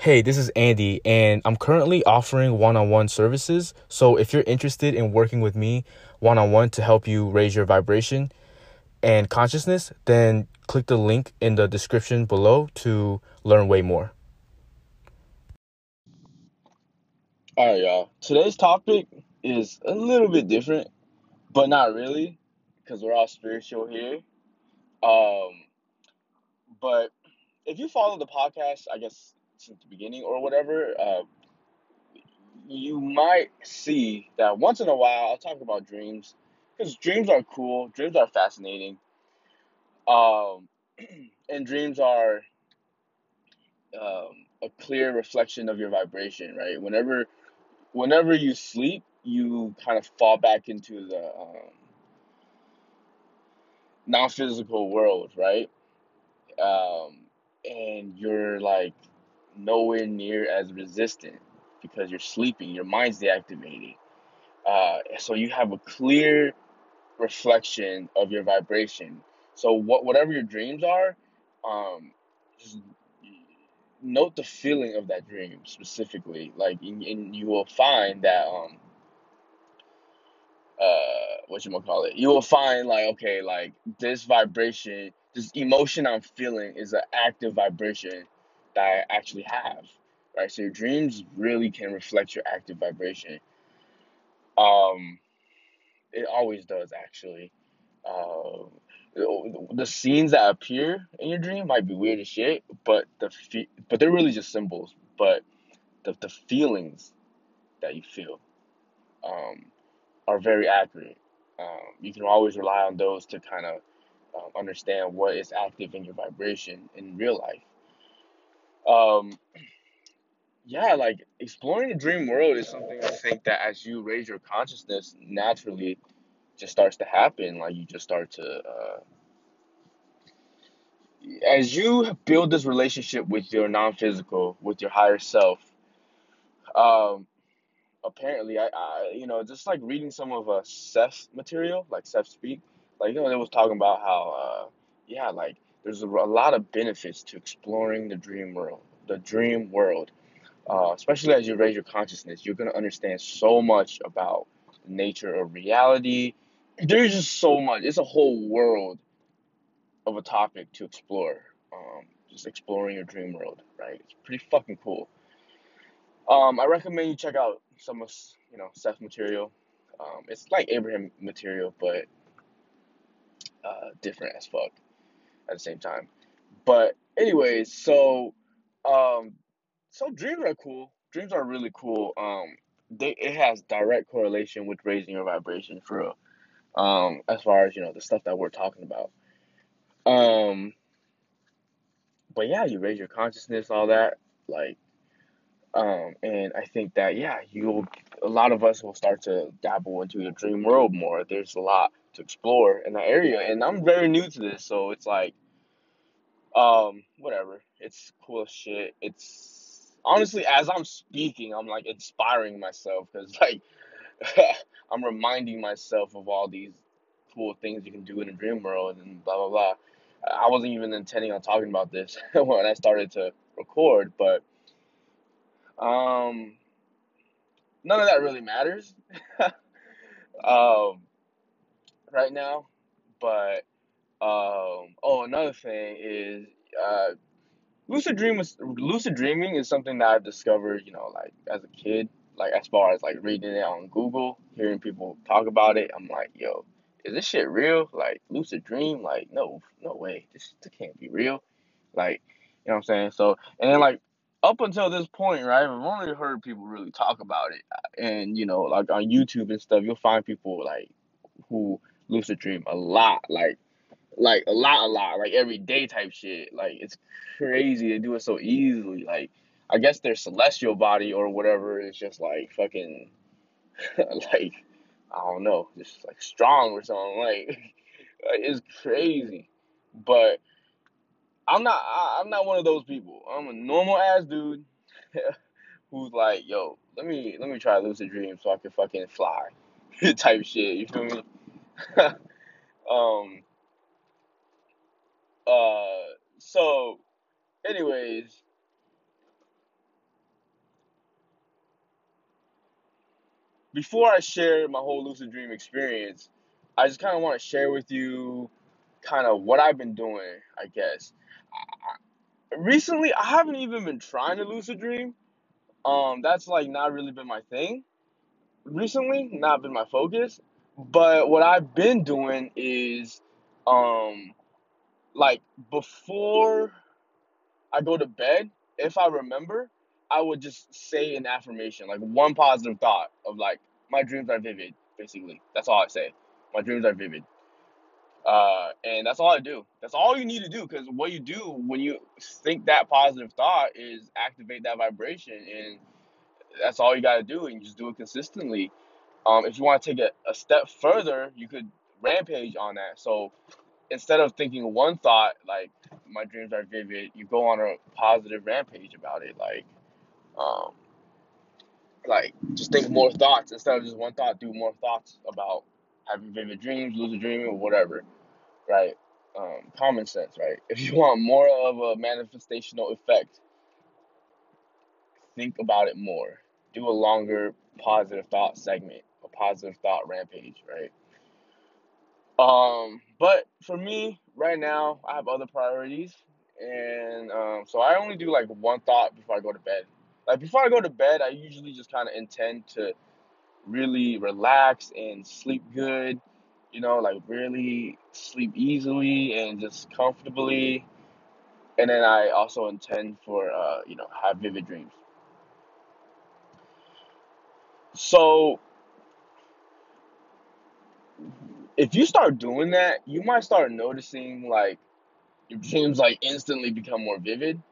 Hey, this is Andy, and I'm currently offering one-on-one services. So if you're interested in working with me one-on-one to help you raise your vibration and consciousness, then click the link in the description below to learn way more. All right, y'all. Today's topic is a little bit different, but not really, because we're all spiritual here. But if you follow the podcast, I guess, since the beginning or whatever, you might see that once in a while I'll talk about dreams, because dreams are cool, dreams are fascinating, and dreams are a clear reflection of your vibration, right? Whenever you sleep, you kind of fall back into the non-physical world, right? And you're like nowhere near as resistant because you're sleeping, your mind's deactivating. So you have a clear reflection of your vibration. So whatever your dreams are, just note the feeling of that dream specifically. Like, and you will find that, you will find like, okay, like this vibration, this emotion I'm feeling is an active vibration that I actually have, right? So your dreams really can reflect your active vibration. It always does, actually. The scenes that appear in your dream might be weird as shit, but but they're really just symbols. But the feelings that you feel are very accurate. You can always rely on those to kind of understand what is active in your vibration in real life. Like exploring the dream world is something I think that as you raise your consciousness, naturally just starts to happen. Like you just start to, as you build this relationship with your non-physical, with your higher self, apparently I just like reading some of Seth's material, like Seth Speak, like, they was talking about how, there's a lot of benefits to exploring the dream world, especially as you raise your consciousness. You're going to understand so much about the nature of reality. There's just so much. It's a whole world of a topic to explore, just exploring your dream world, right? It's pretty fucking cool. I recommend you check out some of, Seth's material. It's like Abraham material, but different as fuck at the same time. But anyways, so dreams are cool. Dreams are really cool. It has direct correlation with raising your vibration for real. As far as, the stuff that we're talking about. But yeah, you raise your consciousness, all that, and I think that, a lot of us will start to dabble into the dream world more. There's a lot to explore in that area, and I'm very new to this, so it's like, whatever. It's cool as shit. It's honestly, as I'm speaking, I'm like inspiring myself, because like I'm reminding myself of all these cool things you can do in the dream world and blah blah blah. I wasn't even intending on talking about this when I started to record, but none of that really matters right now. But another thing is lucid dreaming is something that I've discovered, like as a kid, like as far as like reading it on Google, hearing people talk about it. I'm like, yo, is this shit real? Like lucid dream? Like no way. This can't be real. Like, you know what I'm saying? So, and then like up until this point, right, I've only heard people really talk about it. And like on YouTube and stuff, you'll find people like who lucid dream a lot, like a lot, like every day type shit. Like it's crazy to do it so easily. Like I guess their celestial body or whatever is just like fucking like I don't know, just like strong or something. Like it's crazy. But I'm not one of those people. I'm a normal ass dude who's like, yo, let me try lucid dream so I can fucking fly type shit. You feel me? So anyways, before I share my whole lucid dream experience, I just kind of want to share with you kind of what I've been doing, I guess. Recently, I haven't even been trying to lucid dream. That's like not really been my thing. Recently, not been my focus. But what I've been doing is, like before I go to bed, if I remember, I would just say an affirmation, like one positive thought of like, my dreams are vivid, basically. That's all I say. My dreams are vivid. And that's all I do. That's all you need to do, because what you do when you think that positive thought is activate that vibration, and that's all you got to do, and you just do it consistently. If you want to take a step further, you could rampage on that. So instead of thinking one thought, like, my dreams are vivid, you go on a positive rampage about it, like just think more thoughts. Instead of just one thought, do more thoughts about having vivid dreams, lucid dreaming, or whatever, right? Common sense, right? If you want more of a manifestational effect, think about it more. Do a longer positive thought segment, a positive thought rampage, right? But for me, right now, I have other priorities, and so I only do like one thought before I go to bed. Like before I go to bed, I usually just kind of intend to really relax and sleep good, you know, like really sleep easily and just comfortably. And then I also intend for, you know, have vivid dreams. So if you start doing that, you might start noticing like your dreams like instantly become more vivid.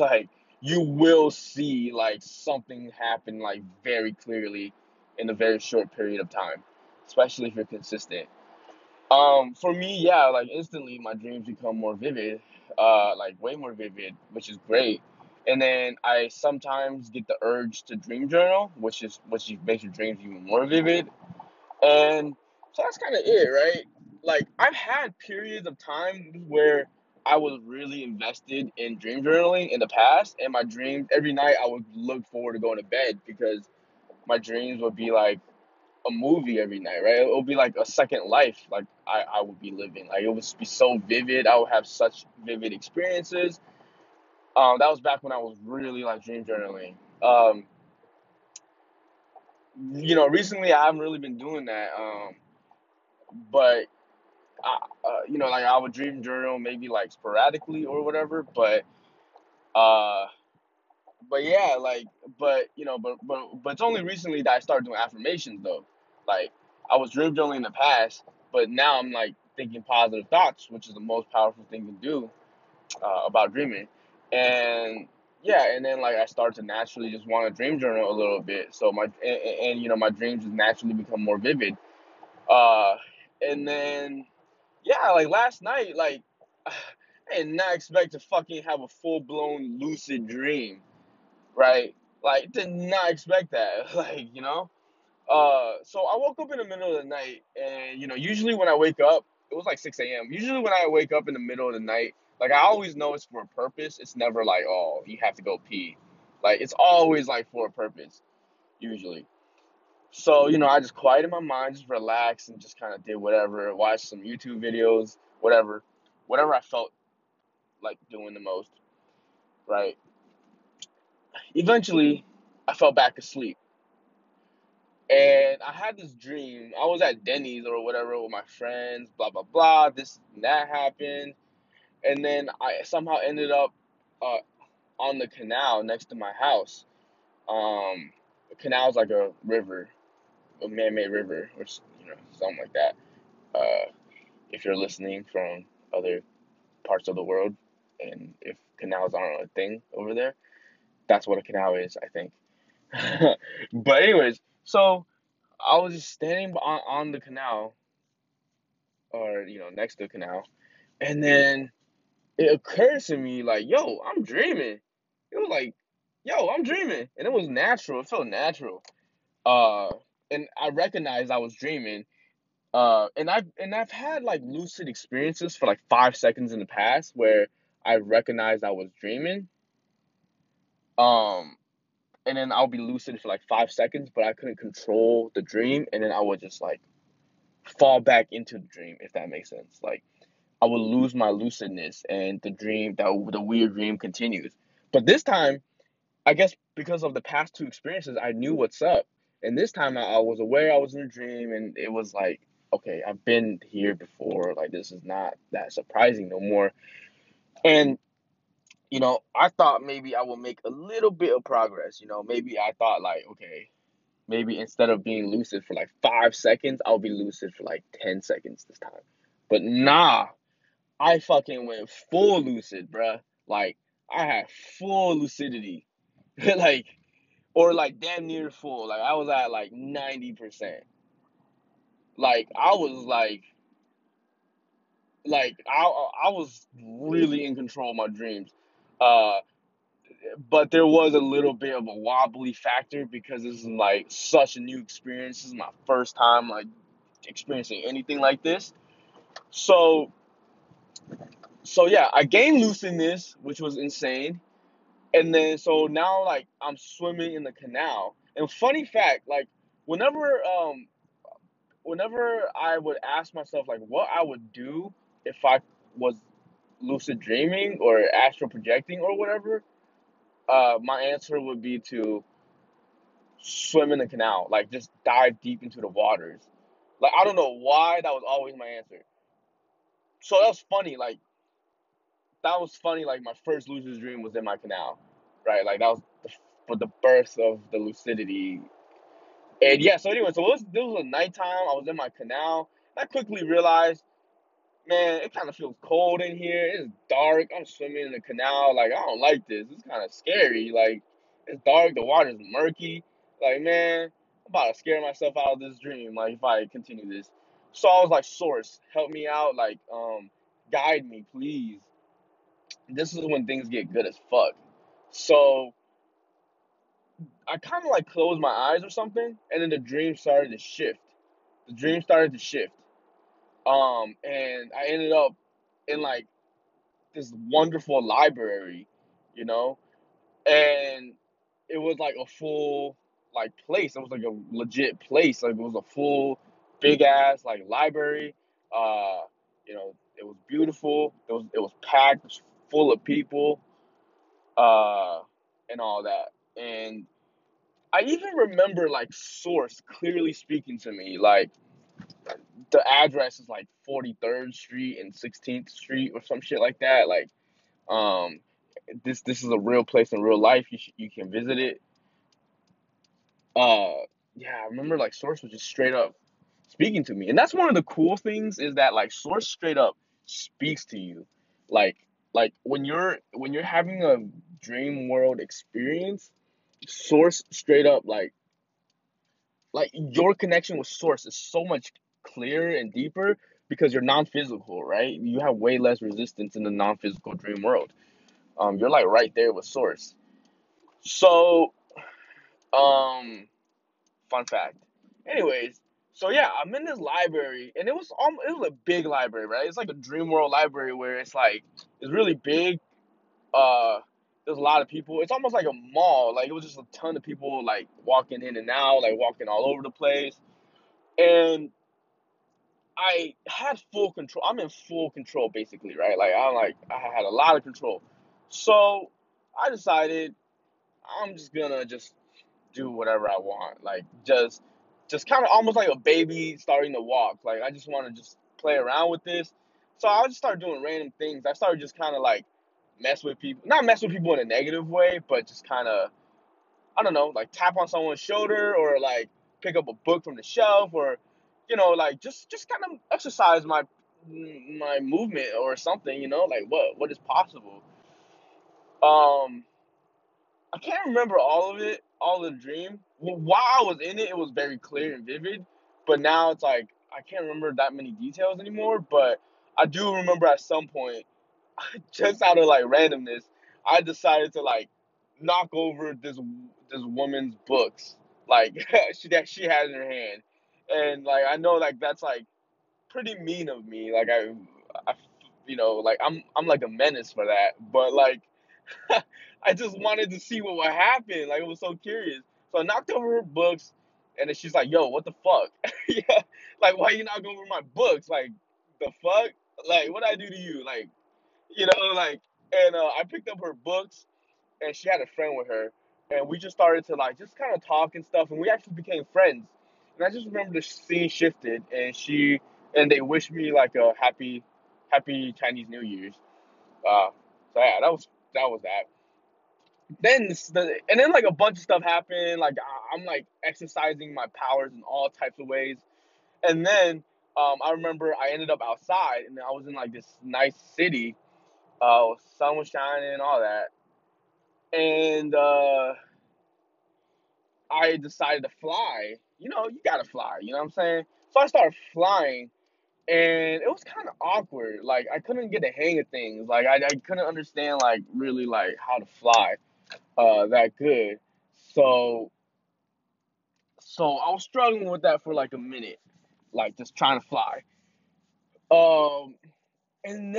Like you will see like something happen like very clearly in a very short period of time, especially if you're consistent. For me, yeah, like instantly my dreams become more vivid, like way more vivid, which is great. And then I sometimes get the urge to dream journal, which makes your dreams even more vivid. And so that's kind of it, right? Like I've had periods of time where I was really invested in dream journaling in the past, and my dreams, every night I would look forward to going to bed because my dreams would be like a movie every night, right? It would be like a second life, like I would be living. Like it would be so vivid. I would have such vivid experiences. That was back when I was really like dream journaling. You know, recently I haven't really been doing that. But you know, like I would dream journal maybe like sporadically or whatever. But yeah, like, but, you know, but it's only recently that I started doing affirmations, though. Like, I was dream journaling in the past, but now I'm, like, thinking positive thoughts, which is the most powerful thing to do about dreaming. And, yeah, and then, like, I start to naturally just want to dream journal a little bit. So you know, my dreams just naturally become more vivid. And then, yeah, like, last night, like, I did not expect to fucking have a full-blown lucid dream. Right? Like, did not expect that, like, you know? So I woke up in the middle of the night, and, you know, usually when I wake up, it was like 6 a.m. Usually when I wake up in the middle of the night, like, I always know it's for a purpose. It's never like, oh, you have to go pee. Like, it's always, like, for a purpose, usually. So, you know, I just quieted my mind, just relaxed, and just kind of did whatever, watched some YouTube videos, whatever I felt like doing the most, right? Eventually, I fell back asleep, and I had this dream. I was at Denny's or whatever with my friends, blah, blah, blah, this and that happened, and then I somehow ended up on the canal next to my house. The canal is like a river, a man-made river, or, you know, something like that, if you're listening from other parts of the world, and if canals aren't a thing over there. That's what a canal is, I think. But anyways, so I was just standing on the canal, or, you know, next to the canal. And then it occurred to me, like, yo, I'm dreaming. It was like, yo, I'm dreaming. And it was natural. It felt natural. And I recognized I was dreaming. And I've had, like, lucid experiences for, like, 5 seconds in the past where I recognized I was dreaming. and then I'll be lucid for like 5 seconds, but I couldn't control the dream, and then I would just like fall back into the dream, if that makes sense. Like I would lose my lucidness, and the weird dream continues. But this time, I guess because of the past two experiences, I knew what's up. And this time I was aware I was in a dream, and it was like, okay, I've been here before. Like, this is not that surprising no more. And, you know, I thought maybe I would make a little bit of progress. You know, maybe I thought like, okay, maybe instead of being lucid for like 5 seconds, I'll be lucid for like 10 seconds this time. But nah, I fucking went full lucid, bruh. Like, I had full lucidity. Like, or like damn near full. Like, I was at like 90%. Like, I was like I was really in control of my dreams. But there was a little bit of a wobbly factor because this is like such a new experience. This is my first time like experiencing anything like this. So yeah, I gained lucidness, which was insane. And then, so now, like, I'm swimming in the canal. And funny fact, like, whenever I would ask myself, like, what I would do if I was lucid dreaming or astral projecting or whatever, my answer would be to swim in the canal. Like, just dive deep into the waters. Like, I don't know why that was always my answer. So that was funny, like, my first lucid dream was in my canal, right? Like, that was the birth of the lucidity. And, yeah, so anyway, so this was a nighttime. I was in my canal. And I quickly realized, man, it kind of feels cold in here. It's dark. I'm swimming in the canal. Like, I don't like this. It's kind of scary. Like, it's dark. The water's murky. Like, man, I'm about to scare myself out of this dream, like, if I continue this. So I was like, source, help me out. Like, guide me, please. This is when things get good as fuck. So I kind of like closed my eyes or something, and then the dream started to shift. And I ended up in like this wonderful library, you know, and it was like a full like place. It was like a legit place. Like, it was a full big ass like library. You know, it was beautiful. It was packed. It was full of people, and all that. And I even remember, like, source clearly speaking to me. Like, the address is, like, 43rd Street and 16th Street or some shit like that. Like, this is a real place in real life. You can visit it. Yeah, I remember, like, source was just straight up speaking to me. And that's one of the cool things is that, like, source straight up speaks to you. Like, when you're having a dream world experience, source straight up, like your connection with source is so much clearer and deeper because you're non-physical, right? You have way less resistance in the non-physical dream world. You're, like, right there with source. So, fun fact. Anyways, so, yeah, I'm in this library, and it was a big library, right? It's like a dream world library where it's, like, it's really big. There's a lot of people. It's almost like a mall. Like, it was just a ton of people, like, walking in and out, like, walking all over the place. And I had full control. I'm in full control, basically, right? Like, I had a lot of control. So I decided I'm just going to just do whatever I want. Like, just kind of almost like a baby starting to walk. Like, I just want to just play around with this. So I just started doing random things. I started just kind of, like, mess with people. Not mess with people in a negative way, but just kind of, I don't know, like, tap on someone's shoulder or, like, pick up a book from the shelf or, you know, like, just kind of exercise my movement or something, you know? Like, what is possible? I can't remember all of it, all the dream. Well, while I was in it, it was very clear and vivid, but now it's like I can't remember that many details anymore, but I do remember at some point, just out of like randomness, I decided to like knock over this woman's books, like that she had in her hand, and like I know like that's like pretty mean of me, like I you know like I'm like a menace for that, but like I just wanted to see what would happen. Like, I was so curious. So I knocked over her books, and then she's like, yo, what the fuck? Yeah. Like, why you knocking over my books? Like, the fuck? Like, what I do to you? Like, you know, like, and I picked up her books, and she had a friend with her, and we just started to, like, just kind of talk and stuff, and we actually became friends. And I just remember the scene shifted, and they wished me, like, a happy Chinese New Year's. So, yeah, that was that. Then like a bunch of stuff happened. Like I'm like exercising my powers in all types of ways. And then I remember I ended up outside, and I was in like this nice city. Sun was shining and all that. And I decided to fly. You know, you gotta fly. You know what I'm saying? So I started flying, and it was kind of awkward. Like I couldn't get the hang of things. Like I couldn't understand like really like how to fly. That good. So I was struggling with that for like a minute, like just trying to fly. And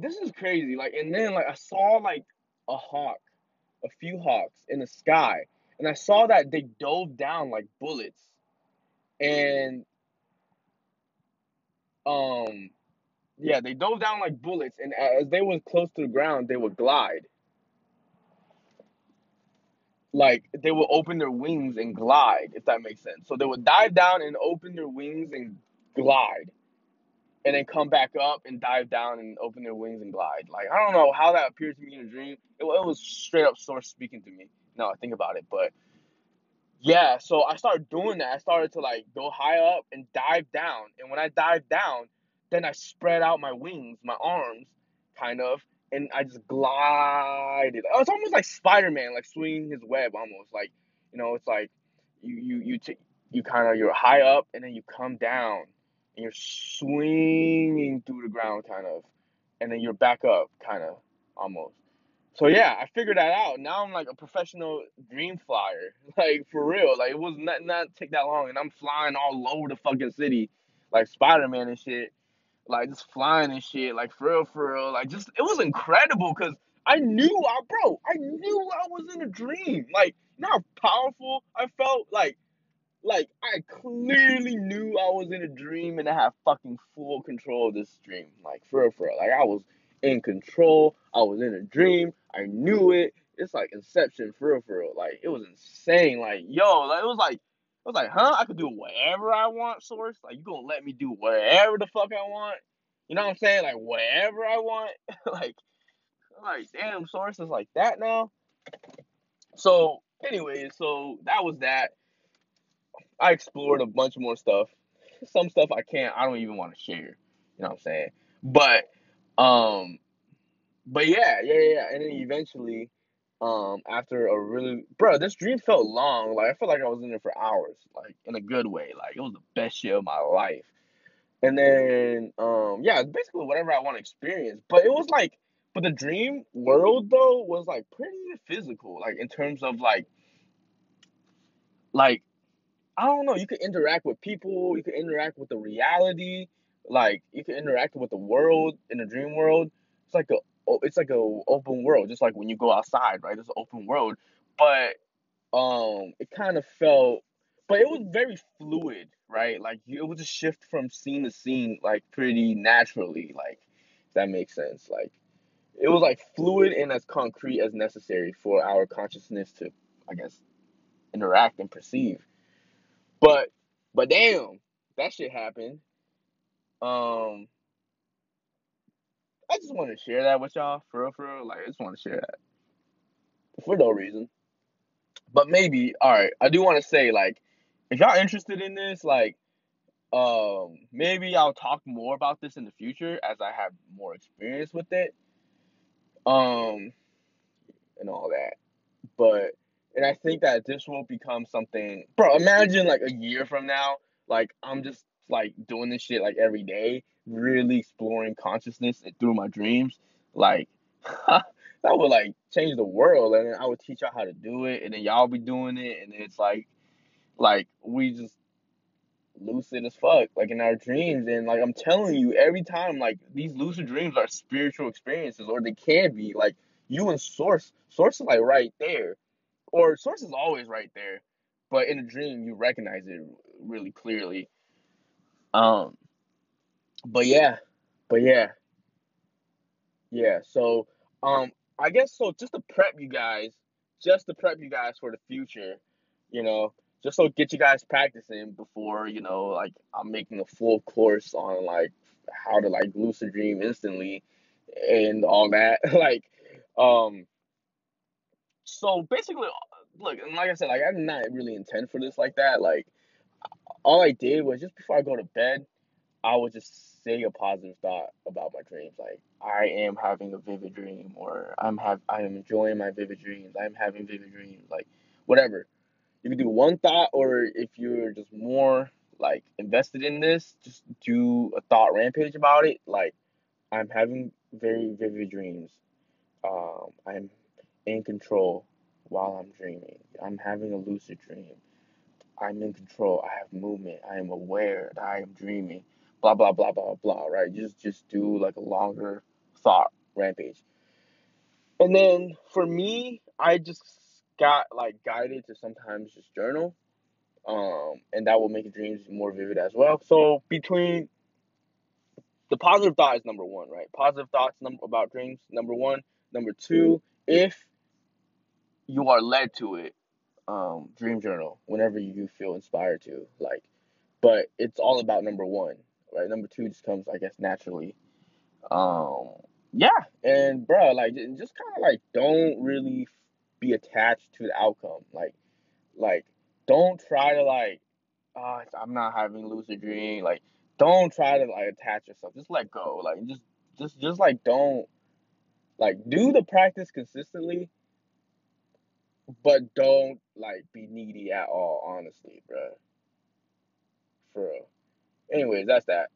this is crazy. Like, and then like I saw like a hawk, a few hawks in the sky, and I saw that they dove down like bullets, they dove down like bullets, and as they were close to the ground, they would glide. Like, they will open their wings and glide, if that makes sense. So they would dive down and open their wings and glide. And then come back up and dive down and open their wings and glide. Like, I don't know how that appeared to me in a dream. It was straight up source speaking to me. Now I think about it. But, yeah, so I started doing that. I started to, like, go high up and dive down. And when I dived down, then I spread out my wings, my arms, kind of. And I just glided. It's almost like Spider-Man, like swinging his web almost. Like, you know, it's like you're high up and then you come down. And you're swinging through the ground kind of. And then you're back up kind of almost. So, yeah, I figured that out. Now I'm like a professional dream flyer. Like, for real. Like, it was not take that long. And I'm flying all over the fucking city like Spider-Man and shit. Like, just flying and shit, like, for real, like, just, it was incredible, because I knew I was in a dream, like, you know how powerful I felt, like, I clearly knew I was in a dream, and I had fucking full control of this dream, like, for real, like, I was in control, I was in a dream, I knew it, it's like Inception, for real, like, it was insane, like, yo, like, it was like, huh? I could do whatever I want, source. Like, you gonna let me do whatever the fuck I want? You know what I'm saying? Like, whatever I want. like, damn, source is like that now. So, anyway, that was that. I explored a bunch more stuff. Some stuff I don't even want to share. You know what I'm saying? But yeah. And then eventually... after a really... Bro, this dream felt long. Like, I felt like I was in there for hours. Like, in a good way. Like, it was the best shit of my life. And then, yeah, basically whatever I want to experience. But it was like... But the dream world, though, was, like, pretty physical. Like, in terms of, like, I don't know. You could interact with people. You could interact with the reality. Like, you could interact with the world in the dream world. It's like a... Oh, it's like a open world, just like when you go outside, right? It's an open world, but it kind of felt, but it was very fluid, right? Like it was a shift from scene to scene, like pretty naturally, like if that makes sense. Like it was like fluid and as concrete as necessary for our consciousness to, I guess, interact and perceive. But damn, that shit happened. I just want to share that with y'all, for real. Like, I just want to share that. For no reason. But maybe, alright, I do want to say, like, if y'all interested in this, like, maybe I'll talk more about this in the future as I have more experience with it. And all that. But, and I think that this will become something... Bro, imagine, like, a year from now, like, I'm just, like, doing this shit, like, every day. Really exploring consciousness through my dreams, like that would like change the world, and then I would teach y'all how to do it, and then y'all be doing it, and it's like we just lucid as fuck, like in our dreams, and like I'm telling you, every time like these lucid dreams are spiritual experiences, or they can be, like you and Source is like right there, or Source is always right there, but in a dream you recognize it really clearly. But yeah. So, I guess so. Just to prep you guys for the future, just so get you guys practicing before, I'm making a full course on how to lucid dream instantly and all that. So basically, look, and like I said, I did not really intend for this like that. All I did was just before I go to bed, I would just say a positive thought about my dreams. I am having a vivid dream, or I am enjoying my vivid dreams. I'm having vivid dreams, whatever. You can do one thought, or if you're just more invested in this, just do a thought rampage about it. I'm having very vivid dreams. I'm in control while I'm dreaming. I'm having a lucid dream. I'm in control. I have movement. I am aware that I am dreaming. Blah, blah, blah, blah, blah, right? Just do a longer thought rampage. And then for me, I just got guided to sometimes just journal. And that will make dreams more vivid as well. So between the positive thought is number one, right? Positive thoughts about dreams, number one. Number two, if you are led to it, dream journal whenever you feel inspired to, but it's all about number one, right? Number two just comes, I guess, naturally. And bro, just kind of don't really be attached to the outcome. Don't try to I'm not having lucid dream. Don't try to attach yourself. Just let go. Just don't do the practice consistently. But don't, be needy at all, honestly, bro. For real. Anyways, that's that.